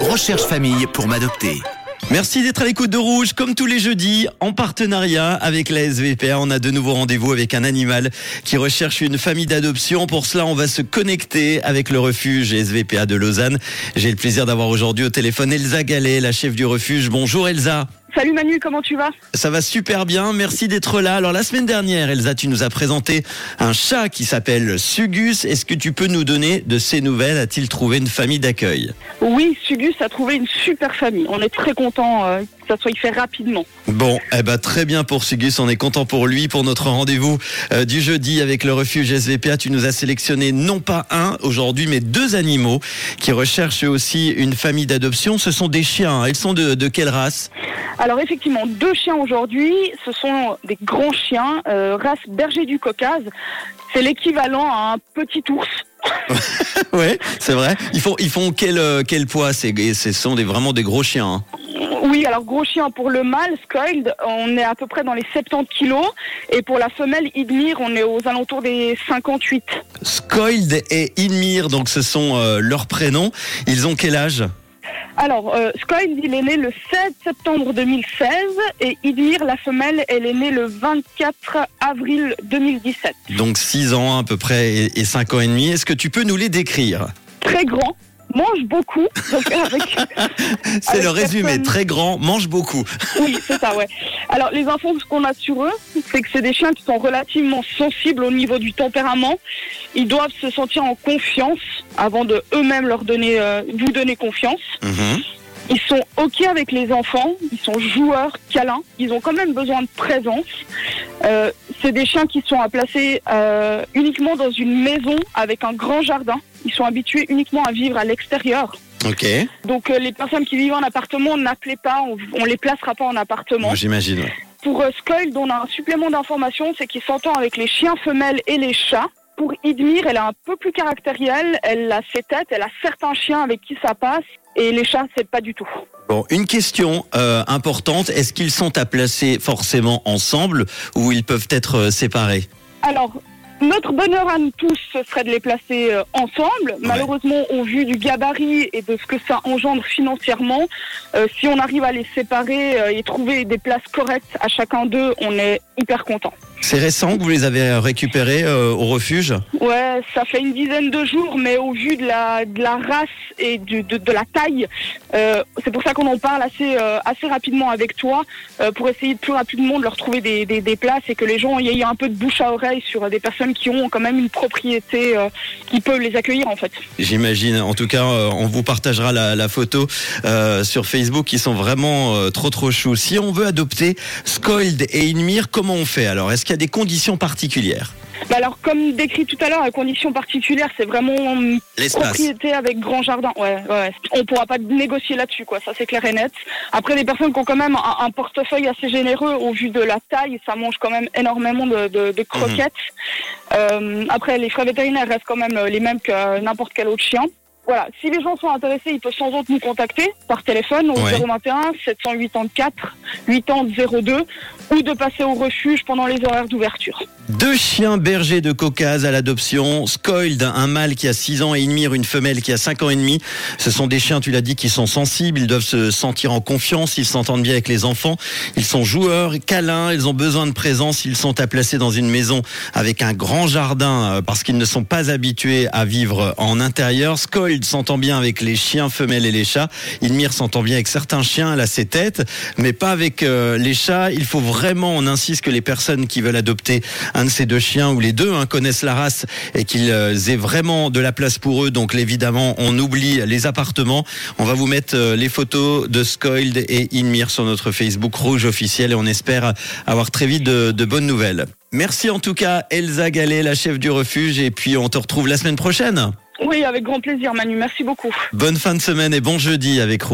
Recherche famille pour m'adopter. Merci d'être à l'écoute de Rouge, comme tous les jeudis, en partenariat avec la SVPA. On a de nouveau rendez-vous avec un animal qui recherche une famille d'adoption. Pour cela, on va se connecter avec le refuge SVPA de Lausanne. J'ai le plaisir d'avoir aujourd'hui au téléphone Elsa Gallet, la chef du refuge. Bonjour Elsa. Salut Manu, comment tu vas ? Ça va super bien, merci d'être là. Alors la semaine dernière, Elsa, tu nous as présenté un chat qui s'appelle Sugus. Est-ce que tu peux nous donner de ses nouvelles ? A-t-il trouvé une famille d'accueil ? Oui, Sugus a trouvé une super famille. On est très contents que ça soit fait rapidement. Bon, très bien pour Sugus, on est content pour lui. Pour notre rendez-vous du jeudi avec le refuge SVPA, tu nous as sélectionné non pas un aujourd'hui, mais deux animaux qui recherchent aussi une famille d'adoption. Ce sont des chiens, ils sont de quelle race ? Alors effectivement, deux chiens aujourd'hui, ce sont des grands chiens, race berger du Caucase. C'est l'équivalent à un petit ours. Ouais, c'est vrai. Ils font quel poids ? Ce sont vraiment des gros chiens. Hein. Oui, alors gros chien pour le mâle, Scoild, on est à peu près dans les 70 kilos. Et pour la femelle, Ydmir, on est aux alentours des 58. Scoild et Ydmir, donc ce sont leurs prénoms. Ils ont quel âge ? Alors, Scoild, il est né le 16 septembre 2016 et Ydmir, la femelle, elle est née le 24 avril 2017. Donc 6 ans à peu près et 5 ans et demi. Est-ce que tu peux nous les décrire ? Très grand, mange beaucoup. Donc c'est le résumé, très grand, mange beaucoup. Oui, c'est ça, ouais. Alors, les infos qu'on a sur eux, c'est que c'est des chiens qui sont relativement sensibles au niveau du tempérament. Ils doivent se sentir en confiance avant de eux-mêmes vous donner confiance. Mmh. Ils sont OK avec les enfants, ils sont joueurs, câlins. Ils ont quand même besoin de présence. C'est des chiens qui sont à placer uniquement dans une maison avec un grand jardin. Ils sont habitués uniquement à vivre à l'extérieur. Ok. Donc les personnes qui vivent en appartement, n'appelez pas, on les placera pas en appartement. Bon, j'imagine. Ouais. Pour Scoild, on a un supplément d'information, c'est qu'il s'entend avec les chiens femelles et les chats. Pour Ydmir, elle est un peu plus caractérielle, elle a ses têtes, elle a certains chiens avec qui ça passe, et les chats, c'est pas du tout. Bon, une question importante, est-ce qu'ils sont à placer forcément ensemble, ou ils peuvent être séparés ? Alors, notre bonheur à nous tous, ce serait de les placer ensemble. Ouais. Malheureusement, au vu du gabarit et de ce que ça engendre financièrement, si on arrive à les séparer et trouver des places correctes à chacun d'eux, on est hyper content. C'est récent que vous les avez récupérés au refuge ? Ouais, ça fait une dizaine de jours, mais au vu de la race et de la taille, c'est pour ça qu'on en parle assez rapidement avec toi, pour essayer de plus rapidement de leur trouver des places et que les gens aient un peu de bouche à oreille sur des personnes qui ont quand même une propriété qui peuvent les accueillir en fait. J'imagine, en tout cas, on vous partagera la photo sur Facebook, ils sont vraiment trop choux. Si on veut adopter Scoild et Ydmir, comment on fait alors ? Est-ce qu'il y a des conditions particulières ? Bah alors, comme décrit tout à l'heure, la condition particulière, c'est vraiment l'espace. Propriété avec grand jardin. Ouais. On ne pourra pas négocier là-dessus, quoi. Ça, c'est clair et net. Après, les personnes qui ont quand même un portefeuille assez généreux au vu de la taille, ça mange quand même énormément de croquettes. Mmh. Après, les frais vétérinaires restent quand même les mêmes que n'importe quel autre chien. Voilà, si les gens sont intéressés, ils peuvent sans doute nous contacter par téléphone au 021 784 8002 ou de passer au refuge pendant les horaires d'ouverture. Deux chiens bergers de Caucase à l'adoption, Scoild, un mâle qui a 6 ans et Ydmir, une femelle qui a 5 ans et demi. Ce sont des chiens, tu l'as dit, qui sont sensibles, ils doivent se sentir en confiance, ils s'entendent bien avec les enfants, ils sont joueurs, câlins, ils ont besoin de présence, ils sont à placer dans une maison avec un grand jardin parce qu'ils ne sont pas habitués à vivre en intérieur. Scoild s'entend bien avec les chiens femelles et les chats. Ydmir s'entend bien avec certains chiens, elle a ses têtes, mais pas avec les chats. Il faut vraiment, on insiste, que les personnes qui veulent adopter un de ces deux chiens ou les deux connaissent la race et qu'ils aient vraiment de la place pour eux. Donc évidemment, on oublie les appartements. On va vous mettre les photos de Scoild et Ydmir sur notre Facebook Rouge officiel et on espère avoir très vite de bonnes nouvelles. Merci en tout cas Elsa Gallet, la chef du refuge, et puis on te retrouve la semaine prochaine. Oui, avec grand plaisir Manu, merci beaucoup. Bonne fin de semaine et bon jeudi avec Rouge.